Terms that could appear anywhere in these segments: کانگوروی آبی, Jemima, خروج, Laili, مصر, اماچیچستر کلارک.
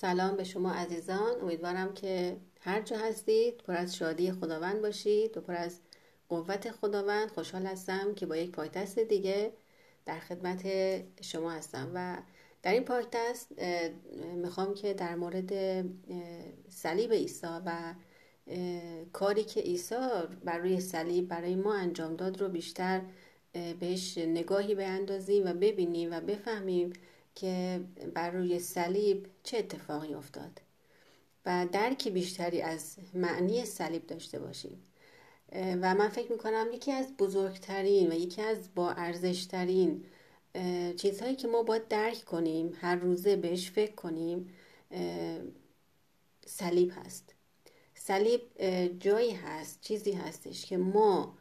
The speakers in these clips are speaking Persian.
سلام به شما عزیزان، امیدوارم که هر جا هستید پر از شادی خداوند باشید و پر از قوت خداوند. خوشحال هستم که با یک پادکست دیگه در خدمت شما هستم و در این پادکست میخوام که در مورد صلیب عیسی و کاری که عیسی بر روی صلیب برای ما انجام داد رو بیشتر بهش نگاهی بیندازیم و ببینیم و بفهمیم که بر روی صلیب چه اتفاقی افتاد و درکی بیشتری از معنی صلیب داشته باشیم. و من فکر میکنم یکی از بزرگترین و یکی از با ارزشترین چیزهایی که ما باید درک کنیم، هر روزه بهش فکر کنیم، صلیب هست. صلیب جایی هست، چیزی هستش که ما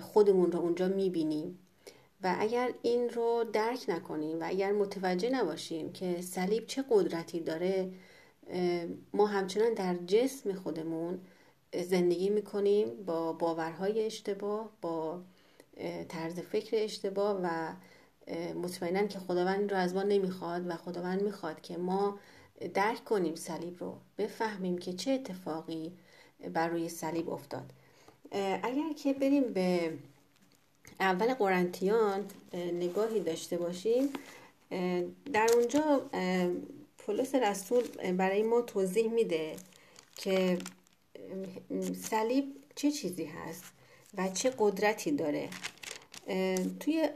خودمون رو اونجا میبینیم و اگر این رو درک نکنیم و اگر متوجه نباشیم که صلیب چه قدرتی داره، ما همچنان در جسم خودمون زندگی میکنیم با باورهای اشتباه، با طرز فکر اشتباه و مطمئنن که خداوند رو از ما نمیخواد و خداوند میخواد که ما درک کنیم صلیب رو، بفهمیم که چه اتفاقی بر روی صلیب افتاد. اگر که بریم به اول قرنتیان نگاهی داشته باشیم، در اونجا پولس رسول برای ما توضیح میده که صلیب چه چیزی هست و چه قدرتی داره. توی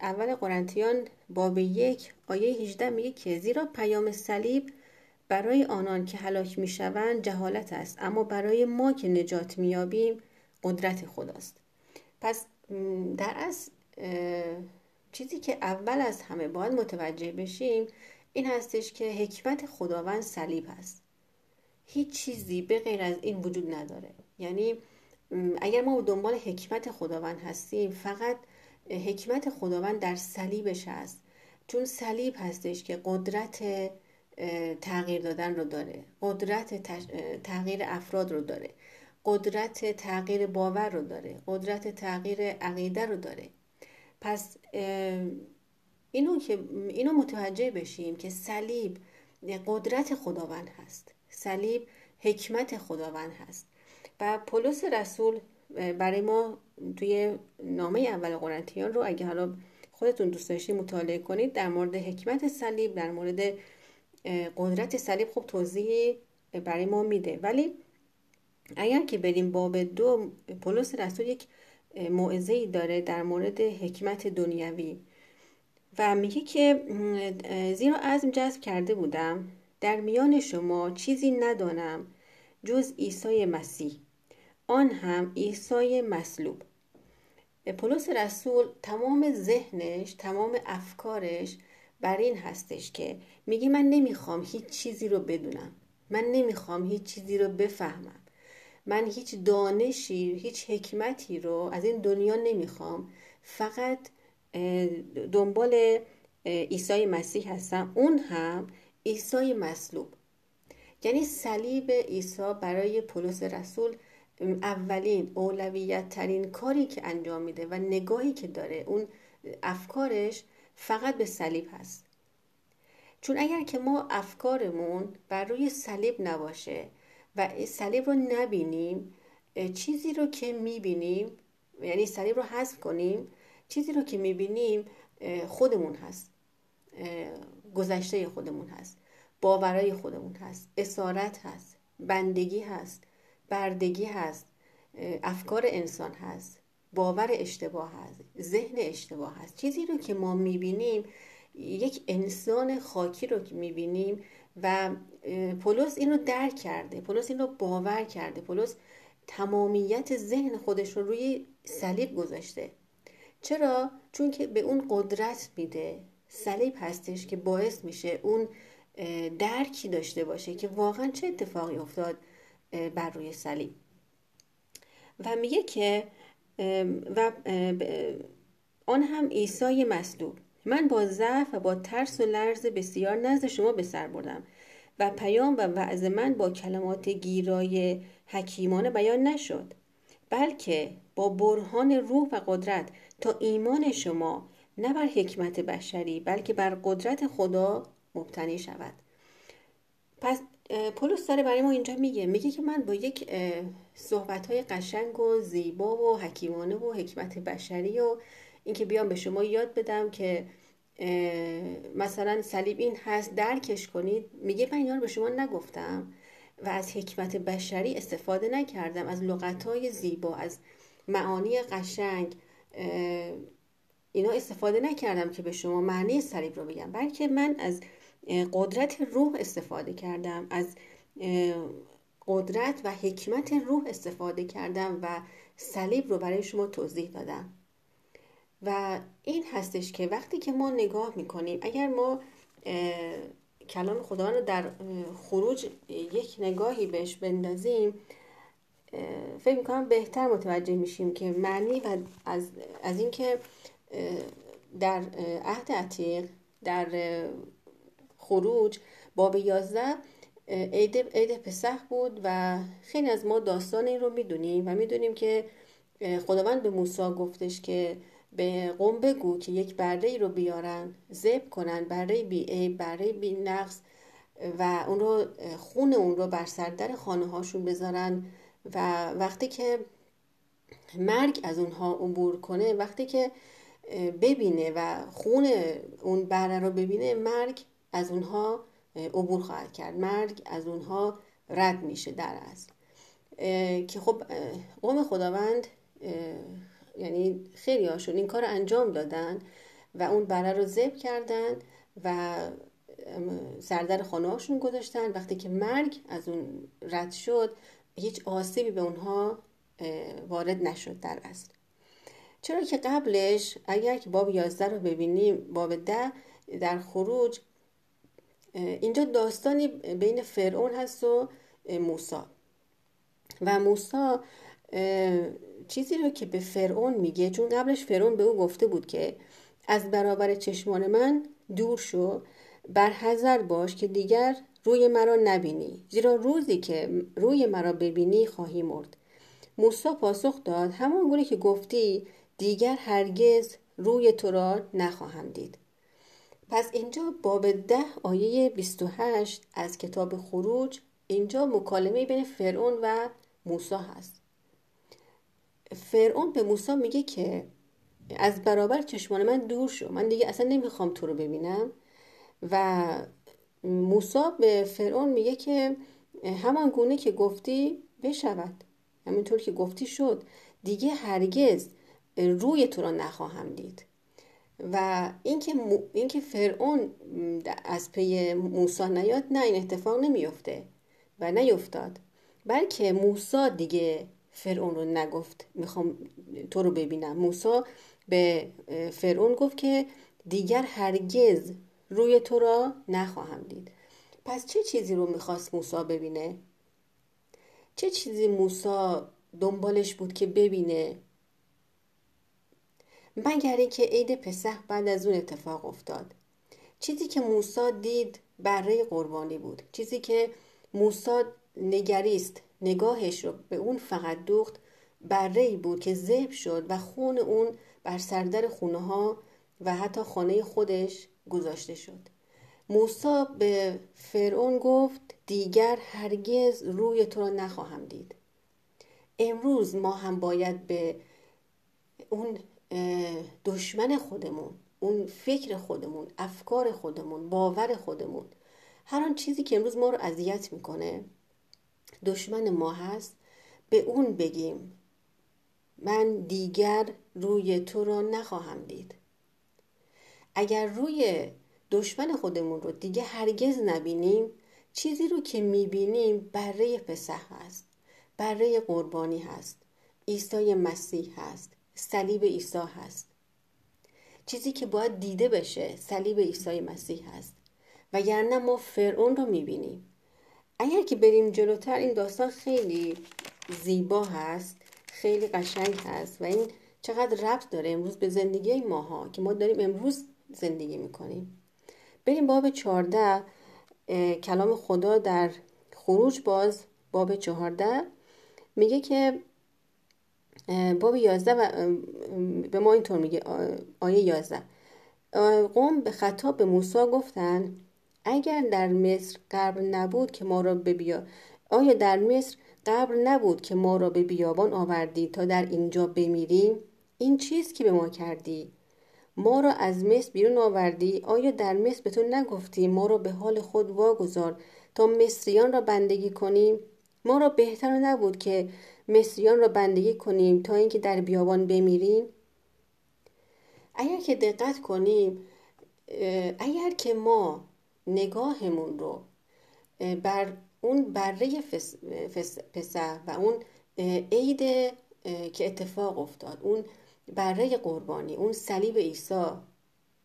اول قرنتیان باب 1 آیه 18 میگه که زیرا پیام صلیب برای آنان که هلاک میشوند جهالت است، اما برای ما که نجات مییابیم قدرت خداست. پس در از چیزی که اول از همه باید متوجه بشیم این هستش که حکمت خداوند صلیب هست. هیچ چیزی به غیر از این وجود نداره. یعنی اگر ما دنبال حکمت خداوند هستیم، فقط حکمت خداوند در صلیبش هست، چون صلیب هستش که قدرت تغییر دادن رو داره، قدرت تغییر افراد رو داره، قدرت تغییر باور رو داره، قدرت تغییر عقیده رو داره. پس اینو متوجه بشیم که صلیب قدرت خداوند هست، صلیب حکمت خداوند هست. و پولس رسول برای ما توی نامه اول قرنتیان رو، اگه حالا خودتون دوست داشتید مطالعه کنید، در مورد حکمت صلیب، در مورد قدرت صلیب خوب توضیحی برای ما میده. ولی اگر که بریم باب 2، پولس رسول یک موعظه‌ای داره در مورد حکمت دنیوی و میگه که زیرا عزم جذب کرده بودم در میان شما چیزی ندانم جز عیسی مسیح، آن هم عیسی مصلوب. پولس رسول تمام ذهنش، تمام افکارش بر این هستش که میگه من نمیخوام هیچ چیزی رو بدونم، من نمیخوام هیچ چیزی رو بفهمم، من هیچ دانشی، هیچ حکمتی رو از این دنیا نمیخوام، فقط دنبال عیسی مسیح هستم، اون هم عیسی مصلوب. یعنی صلیب عیسی برای پولس رسول اولین اولویت ترین کاری که انجام میده و نگاهی که داره، اون افکارش فقط به صلیب هست. چون اگر که ما افکارمون بر روی صلیب نباشه و صلیب رو نبینیم، چیزی رو که میبینیم، یعنی صلیب رو حذف کنیم، چیزی رو که میبینیم خودمون هست، گذشته خودمون هست، باورای خودمون هست، اسارت هست، بندگی هست، بردگی هست، افکار انسان هست، باور اشتباه هست، ذهن اشتباه هست. چیزی رو که ما میبینیم، یک انسان خاکی رو که میبینیم و پولس این رو درک کرده، پولس این رو باور کرده، پولس تمامیت ذهن خودش رو روی صلیب گذاشته. چرا؟ چون که به اون قدرت میده. صلیب هستش که باعث میشه اون درکی داشته باشه که واقعا چه اتفاقی افتاد بر روی صلیب. و میگه که و آن هم عیسی مصلوب. من با ضعف و با ترس و لرز بسیار نزد شما به سر بردم و پیام و وعظ من با کلمات گیرای حکیمانه بیان نشد، بلکه با برهان روح و قدرت، تا ایمان شما نه بر حکمت بشری بلکه بر قدرت خدا مبتنی شود. پس پولس داره برای ما اینجا میگه که من با یک صحبت‌های قشنگ و زیبا و حکیمانه و حکمت بشری و اینکه بیام به شما یاد بدم که مثلا صلیب این هست درکش کنید، میگه من اینا رو به شما نگفتم و از حکمت بشری استفاده نکردم، از لغت‌های زیبا، از معانی قشنگ اینا استفاده نکردم که به شما معنی صلیب رو بگم، بلکه من از قدرت روح استفاده کردم، از قدرت و حکمت روح استفاده کردم و صلیب رو برای شما توضیح دادم. و این هستش که وقتی که ما نگاه میکنیم، اگر ما کلام خدا رو در خروج یک نگاهی بهش بندازیم، فکر میکنم بهتر متوجه میشیم که معنی و از این که در عهد عتیق در خروج باب 11 عید پسح بود و خیلی از ما داستان این رو میدونیم و میدونیم که خداوند به موسی گفتش که به قوم بگو که یک بره‌ای رو بیارن، ذبح کنن، بره‌ای بی‌عیب، بره‌ای بی‌نقص و اون رو خون اون رو بر سر در خانه هاشون بذارن و وقتی که مرگ از اونها عبور کنه، وقتی که ببینه و خون اون بره رو ببینه، مرگ از اونها عبور خواهد کرد، مرگ از اونها رد میشه در اصل. که خب قوم خداوند یعنی خیلی هاشون این کار انجام دادن و اون بره رو ذبح کردن و سردر خانه هاشون گذاشتن. وقتی که مرگ از اون رد شد، هیچ آسیبی به اونها وارد نشد در اصل. چرا که قبلش اگر که باب 11 رو ببینیم، باب 10 در خروج، اینجا داستانی بین فرعون هست و موسی. و موسی چیزی رو که به فرعون میگه، چون قبلش فرعون به او گفته بود که از برابر چشمان من دور شو، برحذر باش که دیگر روی مرا نبینی، زیرا روزی که روی مرا ببینی خواهی مرد. موسی پاسخ داد همان گونه که گفتی، دیگر هرگز روی تو را نخواهم دید. پس اینجا باب 10 آیه 28 از کتاب خروج، اینجا مکالمه بین فرعون و موسی هست. فرعون به موسی میگه که از برابر چشمان من دور شو، من دیگه اصلا نمیخوام تو رو ببینم. و موسی به فرعون میگه که همان گونه که گفتی بشود، همینطور که گفتی شد، دیگه هرگز روی تو را نخواهم دید. و این که فرعون از پی موسی نیاد، نه، این اتفاق نمیفته و نیفتاد، بلکه موسی دیگه فرعون رو نگفت میخوام تو رو ببینم، موسی به فرعون گفت که دیگر هرگز روی تو را نخواهم دید. پس چه چیزی رو میخواست موسی ببینه؟ چه چیزی موسی دنبالش بود که ببینه؟ مگر اینکه عید پسح بعد از اون اتفاق افتاد. چیزی که موسی دید بره قربانی بود، چیزی که موسی نگریست، نگاهش رو به اون فقط دوخت، بره‌ای بود که ذبح شد و خون اون بر سردر خونه‌ها و حتی خانه خودش گذاشته شد. موسی به فرعون گفت دیگر هرگز روی تو را نخواهم دید. امروز ما هم باید به اون دشمن خودمون، اون فکر خودمون، افکار خودمون، باور خودمون، هر آن چیزی که امروز ما رو اذیت میکنه، دشمن ما هست، به اون بگیم من دیگر روی تو را نخواهم دید. اگر روی دشمن خودمون رو دیگه هرگز نبینیم، چیزی رو که میبینیم بره پسح هست، بره قربانی هست، عیسی مسیح هست، صلیب عیسی هست. چیزی که باید دیده بشه صلیب عیسی مسیح هست، وگرنه ما فرعون رو میبینیم. اگر که بریم جلوتر، این داستان خیلی زیبا هست، خیلی قشنگ هست و این چقدر ربط داره امروز به زندگی ماها که ما داریم امروز زندگی میکنیم. بریم باب 14 کلام خدا در خروج، باز باب 14 میگه که باب 11 و به ما اینطور میگه آیه 11 قوم به خطاب به موسی گفتن اگر در مصر قبر نبود که ما را به بیا آیا در مصر قبر نبود که ما را به بیابان آوردی تا در اینجا بمیریم؟ این چیست که به ما کردی؟ ما را از مصر بیرون آوردی؟ آیا در مصر به تو نگفتی ما را به حال خود واگذار تا مصریان را بندگی کنیم؟ ما را بهتر نبود که مصریان را بندگی کنیم تا اینکه در بیابان بمیریم؟ اگر که دقت کنیم، اگر که ما نگاهمون رو بر اون بره پسح و اون عید که اتفاق افتاد، اون بره قربانی، اون صلیب عیسی،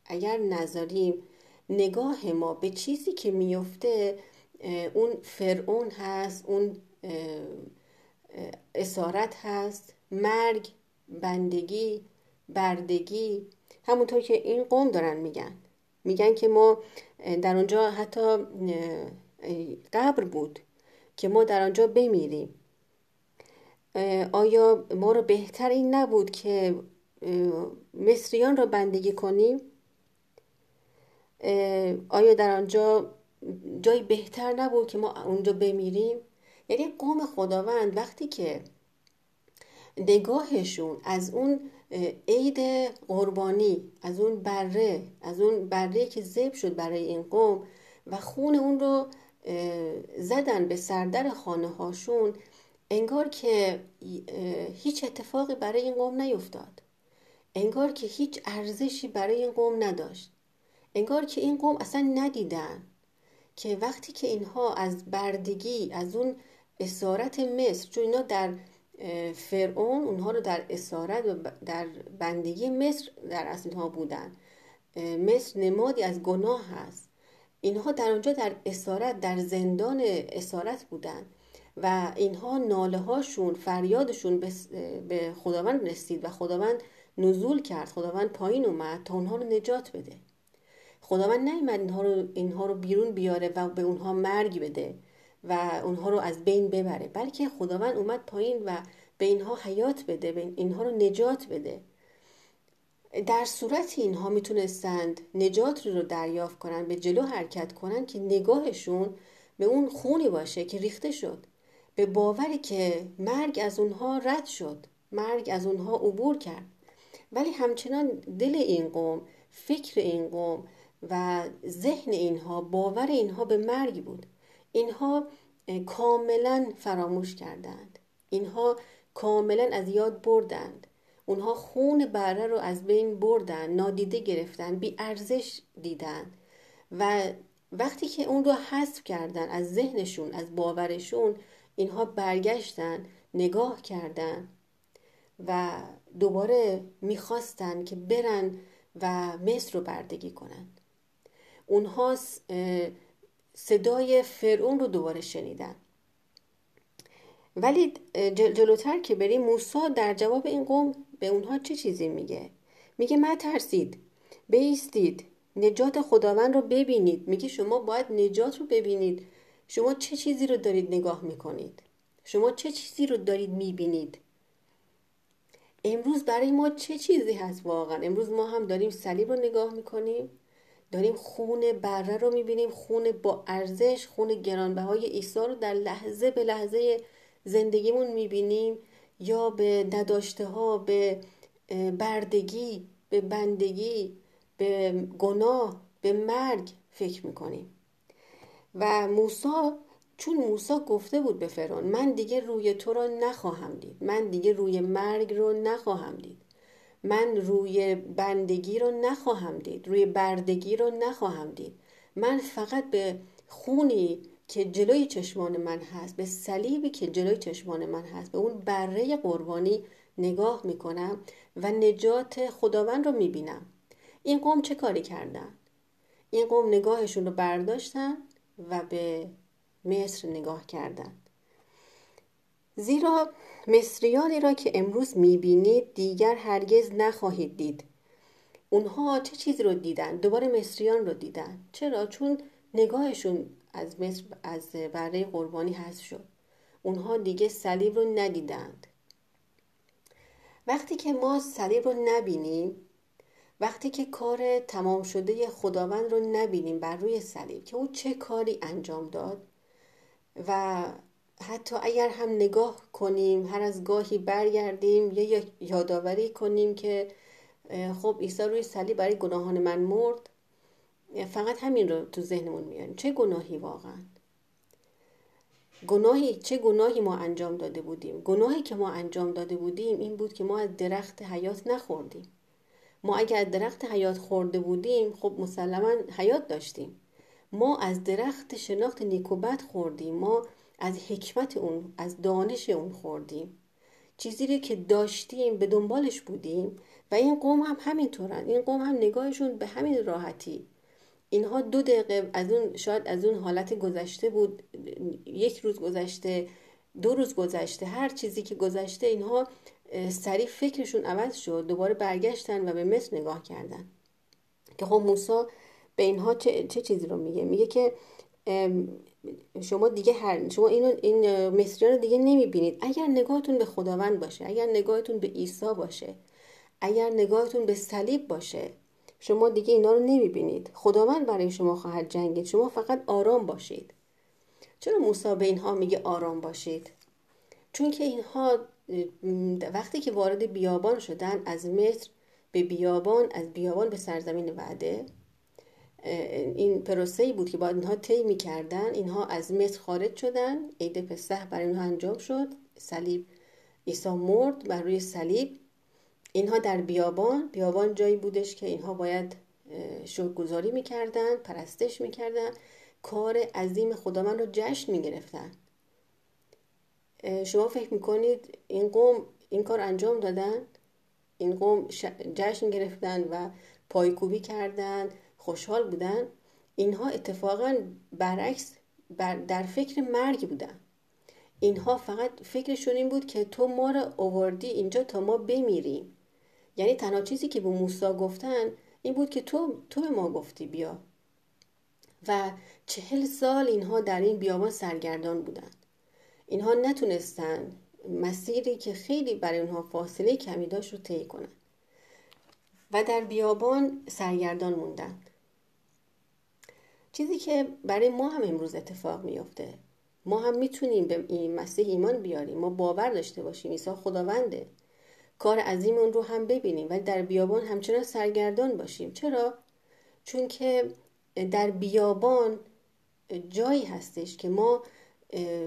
اگر نذاریم نگاه ما به چیزی که میفته، اون فرعون هست، اون اسارت هست، مرگ، بندگی، بردگی، همونطور که این قوم دارن میگن که ما در اونجا حتی قبر بود که ما در آنجا بمیریم. آیا ما را بهتر این نبود که مصریان را بندگی کنیم؟ آیا در آنجا جای بهتر نبود که ما اونجا بمیریم؟ یعنی قوم خداوند وقتی که نگاهشون از اون عید قربانی، از اون بره، از اون بره که ذبح شد برای این قوم و خون اون رو زدن به سردر خانه هاشون، انگار که هیچ اتفاقی برای این قوم نیفتاد، انگار که هیچ ارزشی برای این قوم نداشت، انگار که این قوم اصلا ندیدن که وقتی که اینها از بردگی، از اون اسارت مصر، چون اینا در فرعون اونها رو در اسارت و در بندگی مصر در اصل ها بودن، مصر نمادی از گناه هست، اینها در اونجا در اسارت، در زندان اسارت بودن و اینها ناله هاشون، فریادشون به خداوند رسید و خداوند نزول کرد، خداوند پایین اومد تا اونها رو نجات بده. خداوند نیامد اینها رو بیرون بیاره و به اونها مرگ بده و اونها رو از بین ببره، بلکه خداوند اومد پایین و به اینها حیات بده، به اینها رو نجات بده. در صورتی اینها میتونستند نجات رو دریافت کنن، به جلو حرکت کنن که نگاهشون به اون خونی باشه که ریخته شد، به باوری که مرگ از اونها رد شد، مرگ از اونها عبور کرد. ولی همچنان دل این قوم، فکر این قوم و ذهن اینها، باور اینها به مرگ بود. اینها کاملا فراموش کردند، اینها کاملا از یاد بردند، اونها خون بره رو از بین بردن، نادیده گرفتن، بی ارزش دیدن و وقتی که اون رو حذف کردن از ذهنشون، از باورشون، اینها برگشتن، نگاه کردن و دوباره میخواستن که برن و مصر رو بردگی کنن. اونها صدای فرعون رو دوباره شنیدن. ولی جلوتر که بریم، موسی در جواب این قوم به اونها چه چیزی میگه؟ میگه ما ترسید، بایستید، نجات خداوند رو ببینید. میگه شما باید نجات رو ببینید. شما چه چیزی رو دارید نگاه میکنید؟ شما چه چیزی رو دارید میبینید؟ امروز برای ما چه چیزی هست واقعا؟ امروز ما هم داریم صلیب رو نگاه میکنیم، داریم خون بره رو میبینیم، خون با ارزش، خون گرانبهای عیسی رو در لحظه به لحظه زندگیمون میبینیم، یا به نداشته ها، به بردگی، به بندگی، به گناه، به مرگ فکر میکنیم. و موسی، چون موسی گفته بود به فرعون من دیگه روی تو را نخواهم دید، من دیگه روی مرگ رو نخواهم دید، من روی بندگی رو نخواهم دید، روی بردگی رو نخواهم دید، من فقط به خونی که جلوی چشمان من هست، به صلیبی که جلوی چشمان من هست، به اون بره قربانی نگاه میکنم و نجات خداوند رو میبینم. این قوم چه کاری کردن؟ این قوم نگاهشون رو برداشتن و به مصر نگاه کردن. زیرا مصریانی را که امروز میبینید دیگر هرگز نخواهید دید. اونها چه چیزی رو دیدن؟ دوباره مصریان رو دیدن. چرا؟ چون نگاهشون از مصر، از بره قربانی حذف شد. اونها دیگه صلیب رو ندیدند. وقتی که ما صلیب رو نبینیم، وقتی که کار تمام شده خداوند رو نبینیم بر روی صلیب که او چه کاری انجام داد، و حتی اگر هم نگاه کنیم هر از گاهی برگردیم یا یادآوری کنیم که خب عیسی روی صلیب برای گناهان من مرد، فقط همین رو تو ذهنمون میاریم. چه گناهی واقعا؟ چه گناهی ما انجام داده بودیم؟ گناهی که ما انجام داده بودیم این بود که ما از درخت حیات نخوردیم. ما اگر از درخت حیات خورده بودیم خب مسلماً حیات داشتیم. ما از درخت شناخت نیک و بد خوردیم، ما از حکمت اون، از دانش اون خوردیم. چیزی رو که داشتیم به دنبالش بودیم و این قوم هم همینطورن. این قوم هم نگاهشون به همین راحتی. اینها 2 دقیقه از اون، شاید از اون حالت گذشته بود، 1 روز گذشته، 2 روز گذشته، هر چیزی که گذشته اینها سریع فکرشون عوض شد، دوباره برگشتن و به مصر نگاه کردن که خب موسی به اینها چه چیزی رو میگه؟ میگه که شما دیگه شما این مصریان رو دیگه نمیبینید. اگر نگاهتون به خداوند باشه، اگر نگاهتون به عیسی باشه، اگر نگاهتون به صلیب باشه، شما دیگه اینا رو نمیبینید. خداوند برای شما خواهد جنگید، شما فقط آرام باشید. چرا موسی به اینها میگه آرام باشید؟ چون که اینها وقتی که وارد بیابان شدن، از مصر به بیابان، از بیابان به سرزمین وعده، این پروسه‌ای بود که باید اینها طی می‌کردن. اینها از مصر خارج شدن، عید پسح برای اینها انجام شد، صلیب عیسی مرد بر روی صلیب. اینها در بیابان جایی بودش که اینها باید شکرگزاری می‌کردن، پرستش می‌کردن، کار عظیم خداوند رو جشن می‌گرفتن. شما فکر می‌کنید این قوم این کار انجام دادن؟ این قوم جشن گرفتن و پایکوبی کردن، خوشحال بودن؟ اینها اتفاقاً برعکس، در فکر مرگ بودن. اینها فقط فکرشون این بود که تو ما را آوردی اینجا تا ما بمیریم. یعنی تنها چیزی که به موسی گفتن این بود که تو به ما گفتی بیا. و 40 سال اینها در این بیابان سرگردان بودن. اینها نتونستن مسیری که خیلی برای اونها فاصله کمی داشت رو طی کنن و در بیابان سرگردان موندن. چیزی که برای ما هم امروز اتفاق میفته، ما هم میتونیم به این مسیح ایمان بیاریم، ما باور داشته باشیم عیسی خداونده، کار عظیم اون رو هم ببینیم، ولی در بیابان همچنان سرگردان باشیم. چرا؟ چون که در بیابان جایی هستش که ما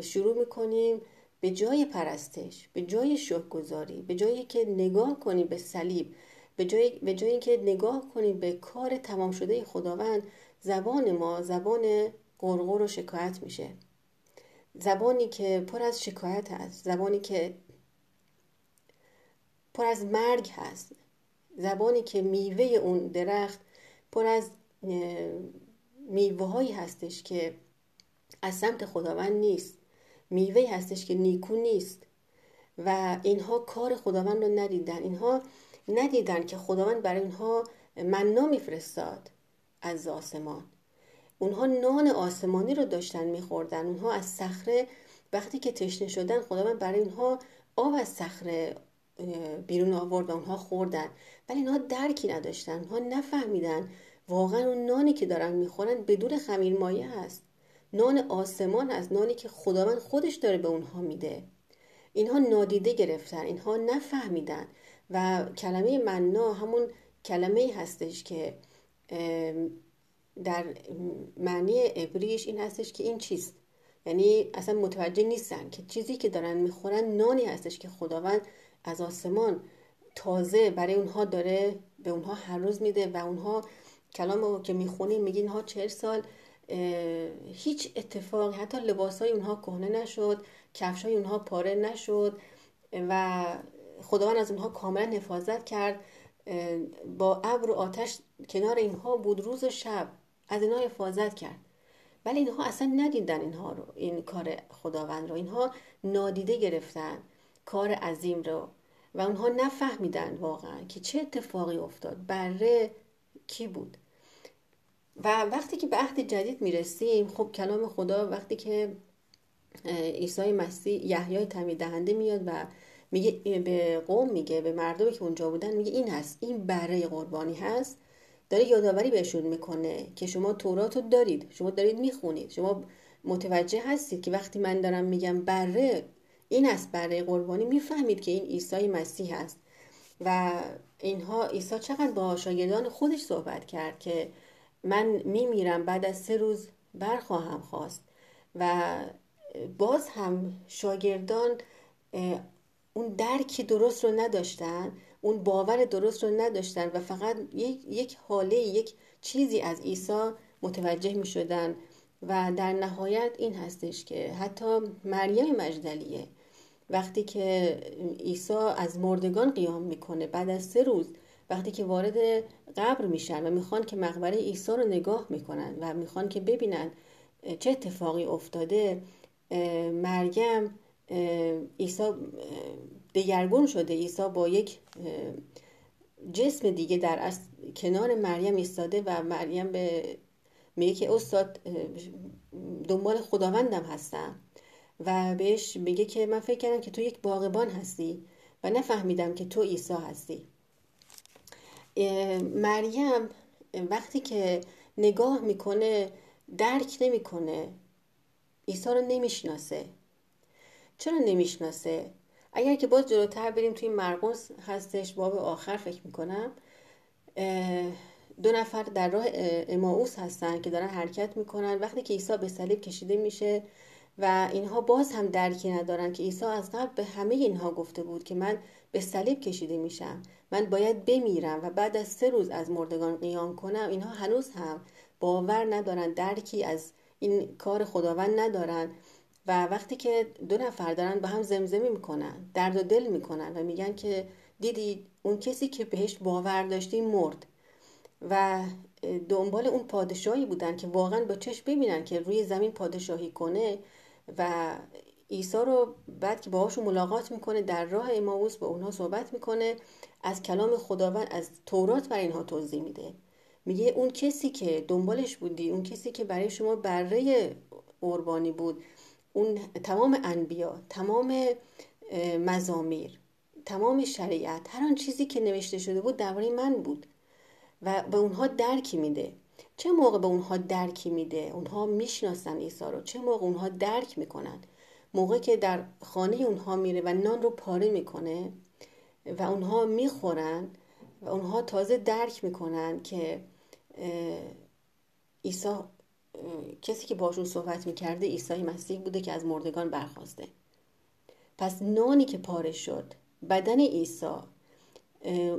شروع میکنیم به جای پرستش، به جای شکرگزاری، به جایی که نگاه کنیم به صلیب، به جای اینکه نگاه کنیم به کار تمام شده خداوند، زبان ما زبان غرغر و شکایت میشه. زبانی که پر از شکایت هست، زبانی که پر از مرگ هست، زبانی که میوه اون درخت پر از میوه هایی هستش که از سمت خداوند نیست، میوهی هستش که نیکو نیست. و اینها کار خداوند رو ندیدن. اینها ندیدن که خداوند برای اونها منا میفرستاد از آسمان. اونها نان آسمانی رو داشتن میخوردن. اونها از صخره وقتی که تشنه شدن خداوند برای اونها آب از صخره بیرون آورد و اونها خوردن. ولی اونها درکی نداشتن، اونها نفهمیدن واقعا اون نانی که دارن میخورن بدون خمیرمایه هست، نان آسمان هست، نانی که خداوند خودش داره به اونها میده. اینها نادیده گرفتن، اینها نفهمیدن. و کلمه منا همون کلمه هستش که در معنی عبریش این هستش که این چیست، یعنی اصلا متوجه نیستن که چیزی که دارن میخورن نانی هستش که خداوند از آسمان تازه برای اونها داره به اونها هر روز میده. و اونها کلامو که میخونیم میگین ها 40 سال هیچ اتفاق، حتی لباسای اونها کهنه نشد، کفشای اونها پاره نشد و خداوند از اونها کاملا حفاظت کرد. با ابر و آتش کنار اینها بود، روز و شب از اینها حفاظت کرد. ولی اینها اصلا ندیدن اینها رو، این کار خداوند رو. اینها نادیده گرفتن کار عظیم رو و اونها نفهمیدن واقعا که چه اتفاقی افتاد، بره کی بود. و وقتی که به عهد جدید میرسیم خب کلام خدا وقتی که عیسی مسیح، یحیی تمیددهنده میاد و میگه به قوم، میگه به مردمی که اونجا بودن، میگه این هست، این بره قربانی هست. داره یادآوری بهشون میکنه که شما تورات رو دارید، شما دارید میخونید، شما متوجه هستید که وقتی من دارم میگم بره، این است بره قربانی، میفهمید که این عیسی مسیح است. و اینها عیسی چقدر با شاگردان خودش صحبت کرد که من میمیرم، بعد از 3 روز برخواهم خواست. و باز هم شاگردان اون درکی درست رو نداشتن، اون باور درست رو نداشتن و فقط یک حاله، یک چیزی از عیسی متوجه می شدن. و در نهایت این هستش که حتی مریم مجدلیه وقتی که عیسی از مردگان قیام میکنه بعد از 3 روز، وقتی که وارد قبر میشن و میخوان که مقبره عیسی رو نگاه میکنن و میخوان که ببینن چه اتفاقی افتاده، مریم عیسی دگرگون شده، عیسی با یک جسم دیگه در کنار مریم ایستاده و مریم میگه که استاد دنبال خداوندم هستم و بهش میگه که من فکر کردم که تو یک باغبان هستی و نفهمیدم که تو عیسی هستی. مریم وقتی که نگاه میکنه درک نمیکنه، عیسی رو نمیشناسه. چرا نمیشناسه؟ اگر که باز جلوتر بریم توی مرقس هستش، باب آخر فکر میکنم 2 نفر در راه اماوس هستن که دارن حرکت میکنن وقتی که عیسی به صلیب کشیده میشه و اینها باز هم درکی ندارن که عیسی از قبل به همه اینها گفته بود که من به صلیب کشیده میشم، من باید بمیرم و بعد از 3 روز از مردگان قیام کنم. اینها هنوز هم باور ندارن، درکی از این کار خداوند ندارن. و وقتی که 2 نفر دارن با هم زمزمه میکنن، درد و دل میکنن و میگن که دیدی اون کسی که بهش باور داشتی مرد، و دنبال اون پادشاهی بودن که واقعا با چشم ببینن که روی زمین پادشاهی کنه. و عیسی رو بعد که باهاشون ملاقات میکنه در راه اماوس، با اونها صحبت میکنه، از کلام خداوند، از تورات برای اینها توضیح میده. میگه اون کسی که دنبالش بودی، اون کسی که برای شما بره قربانی بود، اون تمام انبیا، تمام مزامیر، تمام شریعت، هر آن چیزی که نوشته شده بود درباره من بود. و به اونها درکی میده. چه موقع به اونها درکی میده؟ اونها میشناسن عیسی رو. چه موقع اونها درک میکنن؟ موقعی که در خانه اونها میره و نان رو پاره میکنه و اونها میخورن و اونها تازه درک میکنن که عیسی، کسی که باشون صحبت میکرده، عیسی مسیح بوده که از مردگان برخاسته. پس نانی که پاره شد، بدن عیسی،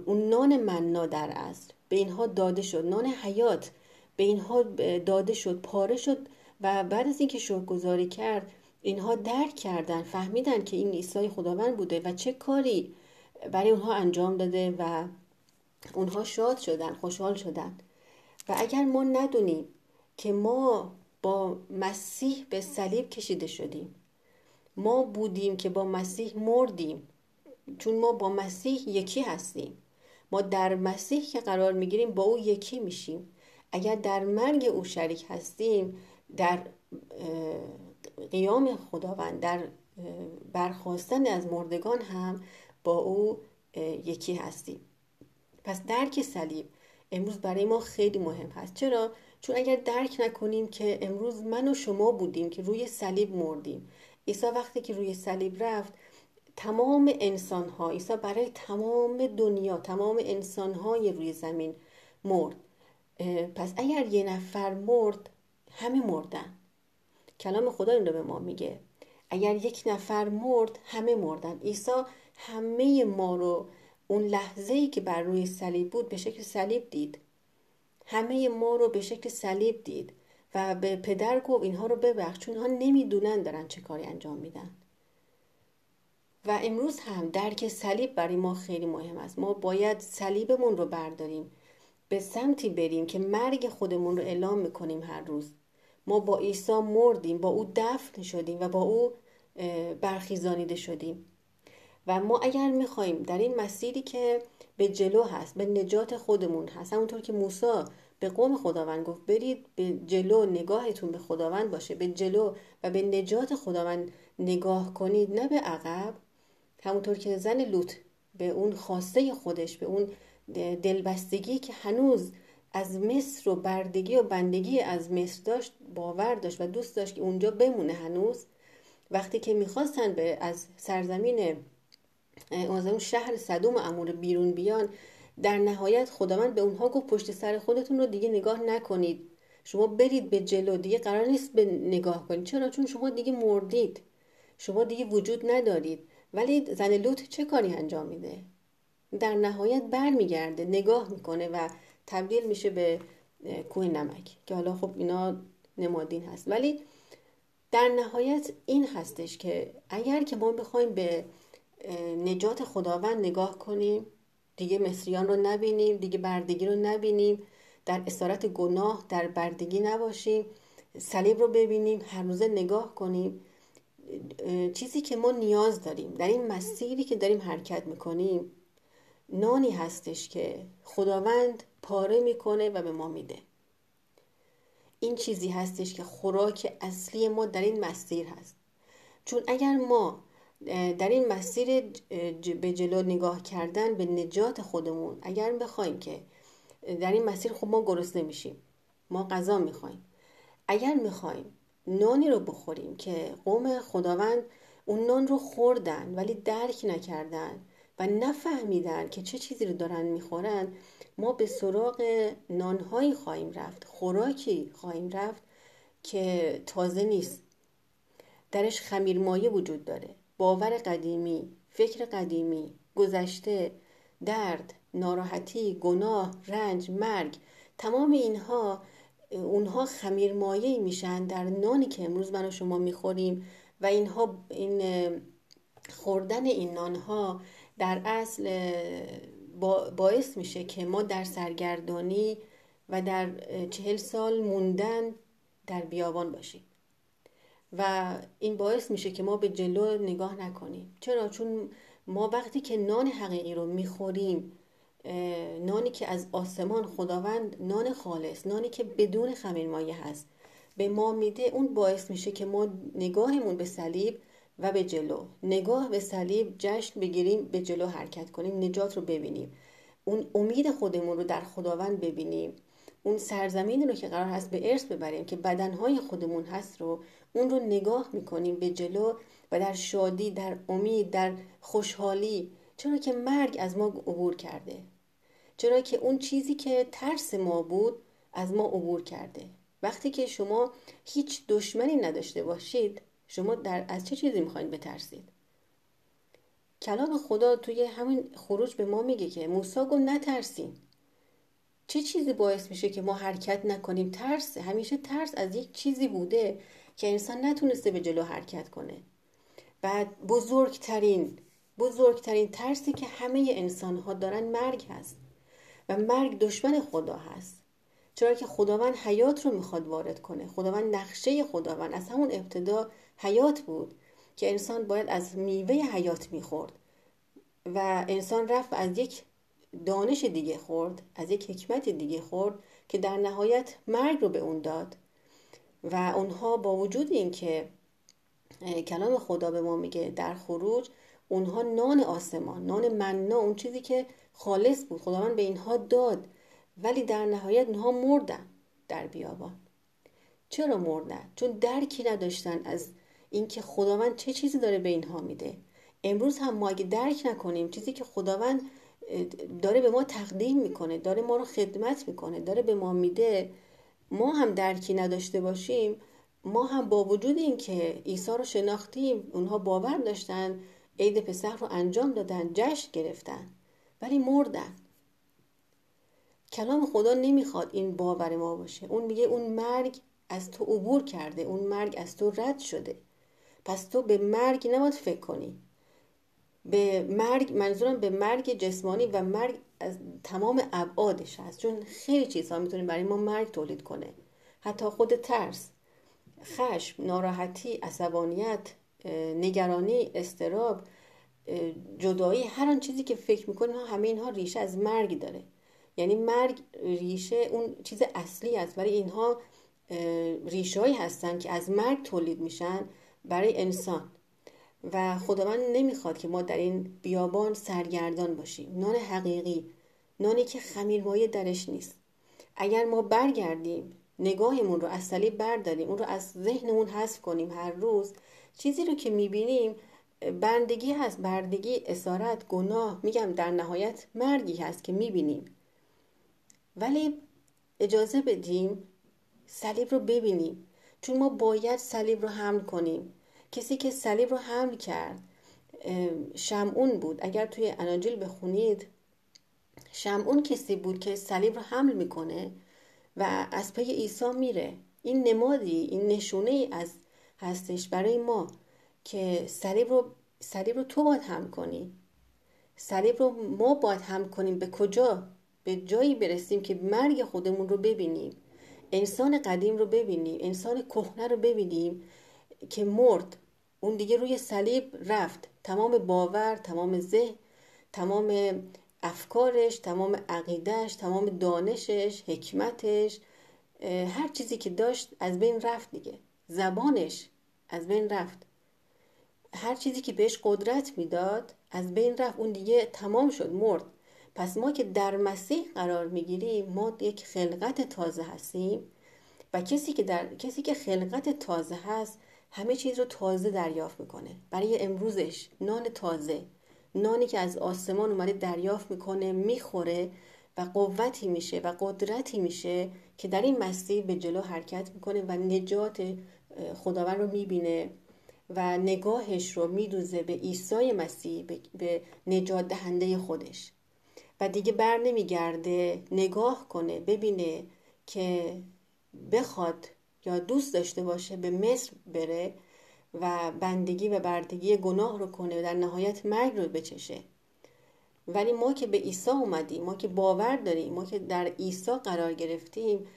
اون نان مننا در اصل به اینها داده شد، نان حیات به اینها داده شد، پاره شد. و بعد از اینکه شکرگزاری کرد، اینها درک کردن، فهمیدن که این عیسی خداوند بوده و چه کاری برای اونها انجام داده و اونها شاد شدن، خوشحال شدن. و اگر ما ندونیم که ما با مسیح به صلیب کشیده شدیم، ما بودیم که با مسیح مردیم، چون ما با مسیح یکی هستیم، ما در مسیح که قرار میگیریم با او یکی میشیم. اگر در مرگ او شریک هستیم، در قیام خداوند، در برخاستن از مردگان هم با او یکی هستیم. پس درک صلیب امروز برای ما خیلی مهم هست. چرا؟ چون اگر درک نکنیم که امروز من و شما بودیم که روی صلیب مردیم. عیسی وقتی که روی صلیب رفت، تمام انسان ها، عیسی برای تمام دنیا، تمام انسان های روی زمین مرد. پس اگر 1 نفر مرد، همه مردن. کلام خدا این رو به ما میگه. اگر 1 نفر مرد، همه مردن. عیسی همه ما رو اون لحظه‌ای که بر روی صلیب بود به شکل صلیب دید. همه ما رو به شکل صلیب دید و به پدر گفت اینها رو ببخش، چون ها نمیدونن دارن چه کاری انجام میدن. و امروز هم درک صلیب برای ما خیلی مهم است. ما باید صلیبمون رو برداریم، به سمتی بریم که مرگ خودمون رو اعلام میکنیم هر روز. ما با عیسی مردیم، با او دفن شدیم و با او برخیزانیده شدیم. و ما اگر میخواییم در این مسیری که به جلو هست، به نجات خودمون هست، همونطور که موسی به قوم خداوند گفت برید به جلو، نگاهتون به خداوند باشه، به جلو و به نجات خداوند نگاه کنید، نه به عقب. همونطور که زن لوط به اون خواسته خودش، به اون دلبستگی که هنوز از مصر و بردگی و بندگی از مصر داشت باور داشت و دوست داشت که اونجا بمونه، هنوز وقتی که میخواستن به از سرزمین از اون شهر سدوم و عمور بیرون بیان، در نهایت خداوند به اونها گفت پشت سر خودتون رو دیگه نگاه نکنید، شما برید به جلو، دیگه قرار نیست به نگاه کنید. چرا؟ چون شما دیگه مردید، شما دیگه وجود ندارید. ولی زن لوط چه کاری انجام میده؟ در نهایت برمیگرده، نگاه میکنه و تبدیل میشه به کوه نمک، که حالا خب اینا نمادین هست. ولی در نهایت این هستش که اگر که ما بخوایم به نجات خداوند نگاه کنیم، دیگه مصریان رو نبینیم، دیگه بردگی رو نبینیم، در اسارت گناه در بردگی نباشیم، صلیب رو ببینیم، هر روز نگاه کنیم. چیزی که ما نیاز داریم در این مسیری که داریم حرکت میکنیم، نانی هستش که خداوند پاره میکنه و به ما میده. این چیزی هستش که خوراک اصلی ما در این مسیر هست. چون اگر ما در این مسیر به جلو نگاه کردن به نجات خودمون، اگر بخوایم که در این مسیر، خب ما گرسنه نمیشیم، ما غذا میخوایم. اگر میخوایم نانی رو بخوریم که قوم خداوند اون نان رو خوردن ولی درک نکردن و نفهمیدن که چه چیزی رو دارن میخورن، ما به سراغ نانهایی خواهیم رفت، خوراکی خواهیم رفت که تازه نیست، درش خمیرمایه وجود داره، باور قدیمی، فکر قدیمی، گذشته، درد، ناراحتی، گناه، رنج، مرگ، تمام اینها اونها خمیرمایه میشن در نانی که امروز من و شما میخوریم. و اینها، این خوردن این نانها در اصل باعث میشه که ما در سرگردانی و در 40 سال موندن در بیابان باشیم و این باعث میشه که ما به جلو نگاه نکنیم. چرا؟ چون ما وقتی که نان حقیقی رو میخوریم، نانی که از آسمان خداوند، نان خالص، نانی که بدون خمیرمایه هست، به ما میده، اون باعث میشه که ما نگاهمون به صلیب و به جلو، نگاه به صلیب جشن بگیریم، به جلو حرکت کنیم، نجات رو ببینیم، اون امید خودمون رو در خداوند ببینیم، اون سرزمین رو که قرار هست به ارث ببریم که بدنهای خودمون هست رو، اون رو نگاه میکنیم به جلو و در شادی، در امید، در خوشحالی. چرا که مرگ از ما عبور کرده، چرا که اون چیزی که ترس ما بود از ما عبور کرده. وقتی که شما هیچ دشمنی نداشته باشید، شما از چه چیزی میخواید بترسید؟ کلام خدا توی همین خروج به ما میگه که موسی گفت نترسین. چه چیزی باعث میشه که ما حرکت نکنیم؟ ترس. همیشه ترس از یک چیزی بوده که انسان نتونسته به جلو حرکت کنه. بعد بزرگترین ترسی که همه انسان ها دارن مرگ هست و مرگ دشمن خدا هست. چرا که خداوند حیات رو میخواد وارد کنه. خداوند، نقشه خداوند از همون ابتدا حیات بود که انسان باید از میوه حیات میخورد و انسان رفت از یک دانش دیگه خورد، از یک حکمت دیگه خورد که در نهایت مرگ رو به اون داد. و اونها با وجود این که کلام خدا به ما میگه در خروج، اونها نان آسمان، نان منا، اون چیزی که خالص بود خداوند به اینها داد، ولی در نهایت اونها مردن در بیابان. چرا مردن؟ چون درکی نداشتن از اینکه خداوند چه چیزی داره به اینها میده. امروز هم ما اگه درک نکنیم چیزی که خداوند داره به ما تقدیم میکنه، داره ما رو خدمت میکنه، داره به ما میده، ما هم درکی نداشته باشیم، ما هم با وجود این که عیسی رو شناختیم، اونها باور داشتن، عید پسح رو انجام دادن، جشن گرفتن، ولی مردن. کلام خدا نمیخواد این باور ما باشه. اون میگه اون مرگ از تو عبور کرده، اون مرگ از تو رد شده، پس تو به مرگ نباید فکر کنی. به مرگ، منظورم به مرگ جسمانی و مرگ از تمام ابعادش هست، چون خیلی چیزها میتونه برای ما مرگ تولید کنه، حتی خود ترس، خشم، ناراحتی، عصبانیت، نگرانی، اضطراب، جدایی، هر آن چیزی که فکر میکنیم همه اینها ریشه از مرگ داره. یعنی مرگ ریشه اون چیز اصلی است، برای اینها ریشه‌ای هستن که از مرگ تولید میشن برای انسان. و خداوند نمیخواد که ما در این بیابان سرگردان باشیم. نان حقیقی، نانی که خمیرمایه درش نیست. اگر ما برگردیم، نگاهمون رو از صلیب برداریم، اون رو از ذهنمون حذف کنیم، هر روز چیزی رو که میبینیم بردگی هست، بردگی، اسارت، گناه، میگم در نهایت مرگی هست که میبینیم. ولی اجازه بدیم صلیب رو ببینیم، چون ما باید صلیب رو حمل کنیم. کسی که صلیب رو حمل کرد شمعون بود. اگر توی اناجیل بخونید، شمعون کسی بود که صلیب رو حمل میکنه و از پی عیسی میره. این نمادی، این نشونه ای از هستش برای ما که صلیب رو تو باید حمل کنی. صلیب رو ما باید حمل کنیم. به کجا؟ به جایی برسیم که مرگ خودمون رو ببینیم، انسان قدیم رو ببینیم، انسان کهنه رو ببینیم که مرد، اون دیگه روی صلیب رفت. تمام باور، تمام ذهن، تمام افکارش، تمام عقیدهش، تمام دانشش، حکمتش، هر چیزی که داشت از بین رفت دیگه. زبانش از بین رفت، هر چیزی که بهش قدرت میداد از بین رفت، اون دیگه تمام شد، مرد. پس ما که در مسیح قرار میگیریم، ما یک خلقت تازه هستیم و کسی که خلقت تازه هست همه چیز رو تازه دریافت میکنه برای امروزش. نان تازه، نانی که از آسمان اومده دریافت میکنه، میخوره و قوتی میشه و قدرتی میشه که در این مسیر به جلو حرکت میکنه و نجات خداوند رو میبینه و نگاهش رو میدوزه به عیسی مسیح، به نجات دهنده خودش، و دیگه بر نمیگرده نگاه کنه ببینه که بخواد یا دوست داشته باشه به مصر بره و بندگی و بردگی گناه رو کنه و در نهایت مرگ رو بچشه. ولی ما که به عیسی اومدیم، ما که باور داریم، ما که در عیسی قرار گرفتیم،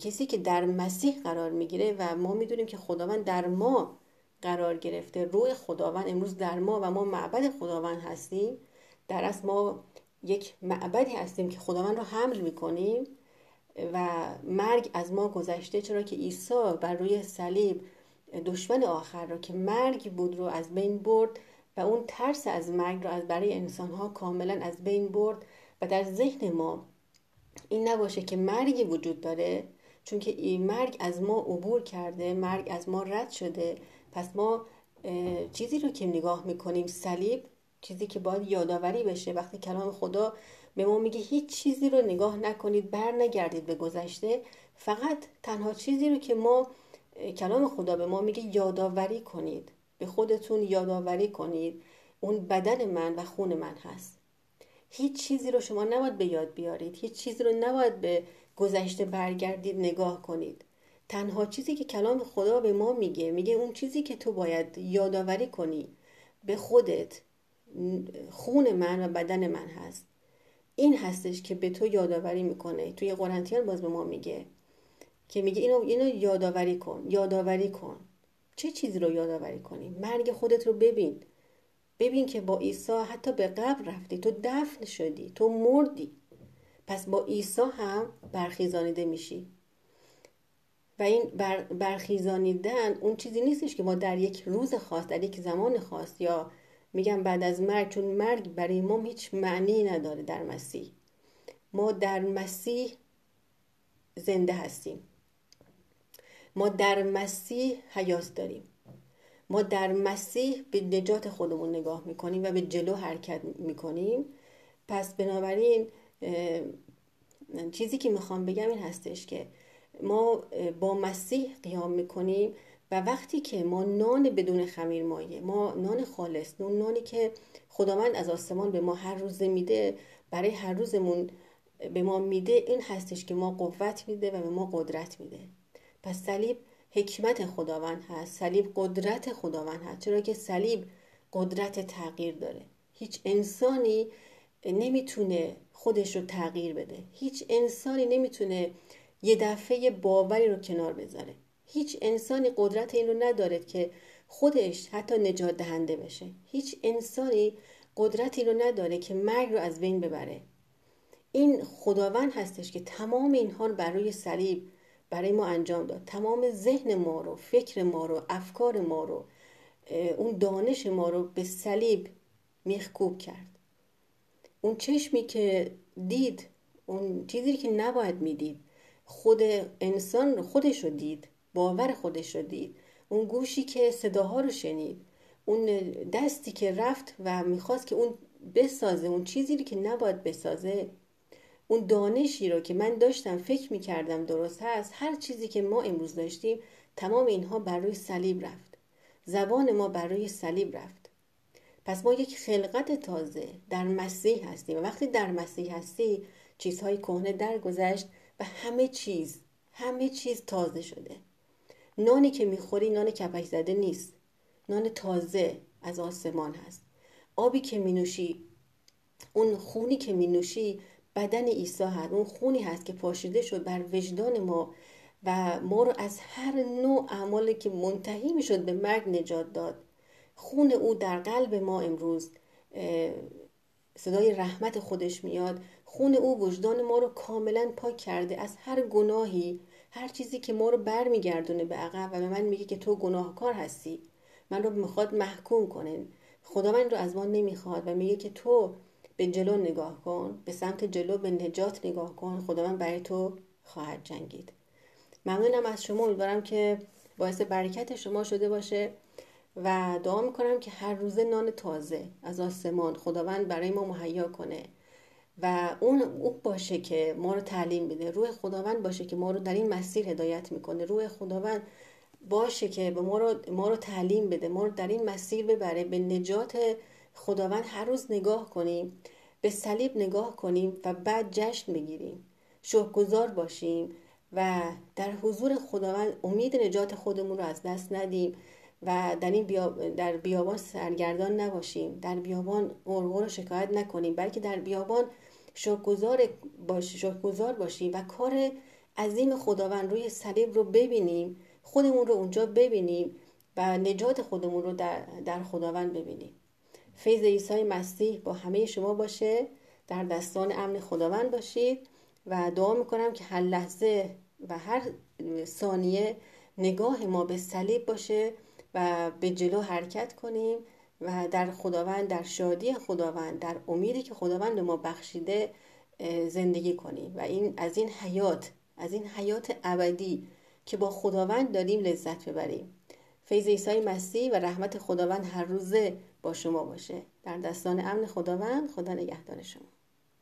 کسی که در مسیح قرار میگیره و ما میدونیم که خداوند در ما قرار گرفته، روح خداوند امروز در ما و ما معبد خداوند هستیم. در اصل ما یک معبدی هستیم که خداوند رو حمل میکنیم و مرگ از ما گذشته، چرا که عیسی بر روی صلیب دشمن آخر را که مرگ بود رو از بین برد و اون ترس از مرگ رو از برای انسان‌ها کاملا از بین برد. و در ذهن ما این نباشه که مرگی وجود داره، چون که این مرگ از ما عبور کرده، مرگ از ما رد شده. پس ما چیزی رو که نگاه میکنیم، صلیب، چیزی که باید یادآوری بشه. وقتی کلام خدا به ما میگه هیچ چیزی رو نگاه نکنید، بر نگردید به گذشته، فقط تنها چیزی رو که ما، کلام خدا به ما میگه یادآوری کنید، به خودتون یادآوری کنید، اون بدن من و خون من هست. هیچ چیزی رو شما نباید به یاد بیارید، هیچ چیزی رو نباید به گذشته برگردید نگاه کنید. تنها چیزی که کلام خدا به ما میگه، میگه اون چیزی که تو باید یادآوری کنی به خودت، خون من و بدن من هست. این هستش که به تو یادآوری میکنه. توی قرنتیان باز به ما میگه که میگه اینو یادآوری کن، یادآوری کن. چه چیزی رو یادآوری کنی؟ مرگ خودت رو ببین. ببین که با عیسی حتی به قبر رفتی، تو دفن شدی، تو مردی، پس با عیسی هم برخیزانیده میشی. و این برخیزانیدن اون چیزی نیستش که ما در یک روز خاص، در یک زمان خاص، یا میگم بعد از مرگ، چون مرگ برای ما هیچ معنی نداره. در مسیح، ما در مسیح زنده هستیم، ما در مسیح حیات داریم، ما در مسیح به نجات خودمون نگاه میکنیم و به جلو حرکت میکنیم. پس بنابراین چیزی که میخوام بگم این هستش که ما با مسیح قیام میکنیم و وقتی که ما نان بدون خمیرمایه، ما نان خالص، نانی که خداوند از آسمان به ما هر روز میده، برای هر روزمون به ما میده، این هستش که ما قوت میده و به ما قدرت میده. پس صلیب حکمت خداوند هست، صلیب قدرت خداوند هست، چرا که صلیب قدرت تغییر داره. هیچ انسانی نمیتونه خودش رو تغییر بده، هیچ انسانی نمیتونه یه دفعه باوری رو کنار بذاره، هیچ انسانی قدرت این رو نداره که خودش حتی نجات دهنده بشه، هیچ انسانی قدرت این رو نداره که مرگ رو از بین ببره. این خداوند هستش که تمام اینها رو بر روی صلیب برای ما انجام داد. تمام ذهن ما رو، فکر ما رو، افکار ما رو، اون دانش ما رو به صلیب میخکوب کرد. اون چشمی که دید، اون چیزی که نباید میدید، خود انسان خودش رو دید، باور خودش رو دید، اون گوشی که صداها رو شنید، اون دستی که رفت و میخواست که اون بسازه اون چیزی که نباید بسازه، اون دانشی رو که من داشتم فکر میکردم درست هست. هر چیزی که ما امروز داشتیم تمام اینها بر روی صلیب رفت. زبان ما بر روی صلیب رفت. پس ما یک خلقت تازه در مسیح هستیم و وقتی در مسیح هستی چیزهای کهنه درگذشت و همه چیز تازه شده. نانی که میخوری نان کپک زده نیست، نان تازه از آسمان هست. آبی که مینوشی، اون خونی که مینوشی بدن عیسی هست، اون خونی هست که پاشیده شد بر وجدان ما و ما رو از هر نوع اعمالی که منتهی میشد به مرگ نجات داد. خون او در قلب ما امروز صدای رحمت خودش میاد. خون او وجدان ما رو کاملا پاک کرده از هر گناهی، هر چیزی که ما رو برمیگردونه به عقب و به من میگه که تو گناهکار هستی. من رو میخواد محکوم کنه. خدا من رو از ما نمیخواد و میگه که تو به جلو نگاه کن، به سمت جلو، به نجات نگاه کن. خدا من برای تو خواهد جنگید. ممنونم از شما، امیدوارم که باعث برکت شما شده باشه و دعا میکنم که هر روز نان تازه از آسمان خداوند برای ما مهیا کنه و اون باشه که ما رو تعلیم بده، روح خداوند باشه که ما رو در این مسیر هدایت میکنه، روح خداوند باشه که به ما رو تعلیم بده، ما رو در این مسیر ببره. به نجات خداوند هر روز نگاه کنیم، به صلیب نگاه کنیم و بعد جشن بگیریم، شکرگزار باشیم و در حضور خداوند امید نجات خودمون رو از دست ندیم و در بیابان سرگردان نباشیم، در بیابان غرغر و شکایت نکنیم، بلکه در بیابان شکرگزار باشیم و کار عظیم خداوند روی صلیب رو ببینیم، خودمون رو اونجا ببینیم و نجات خودمون رو در خداوند ببینیم. فیض عیسی مسیح با همه شما باشه، در دستان امن خداوند باشید و دعا میکنم که هر لحظه و هر ثانیه نگاه ما به صلیب باشه و به جلو حرکت کنیم و در خداوند، در شادی خداوند، در امیدی که خداوند به ما بخشیده زندگی کنیم و از این حیات ابدی که با خداوند داریم لذت ببریم. فیض عیسی مسیح و رحمت خداوند هر روزه با شما باشه. در دستان امن خداوند، خدا نگهدار شما.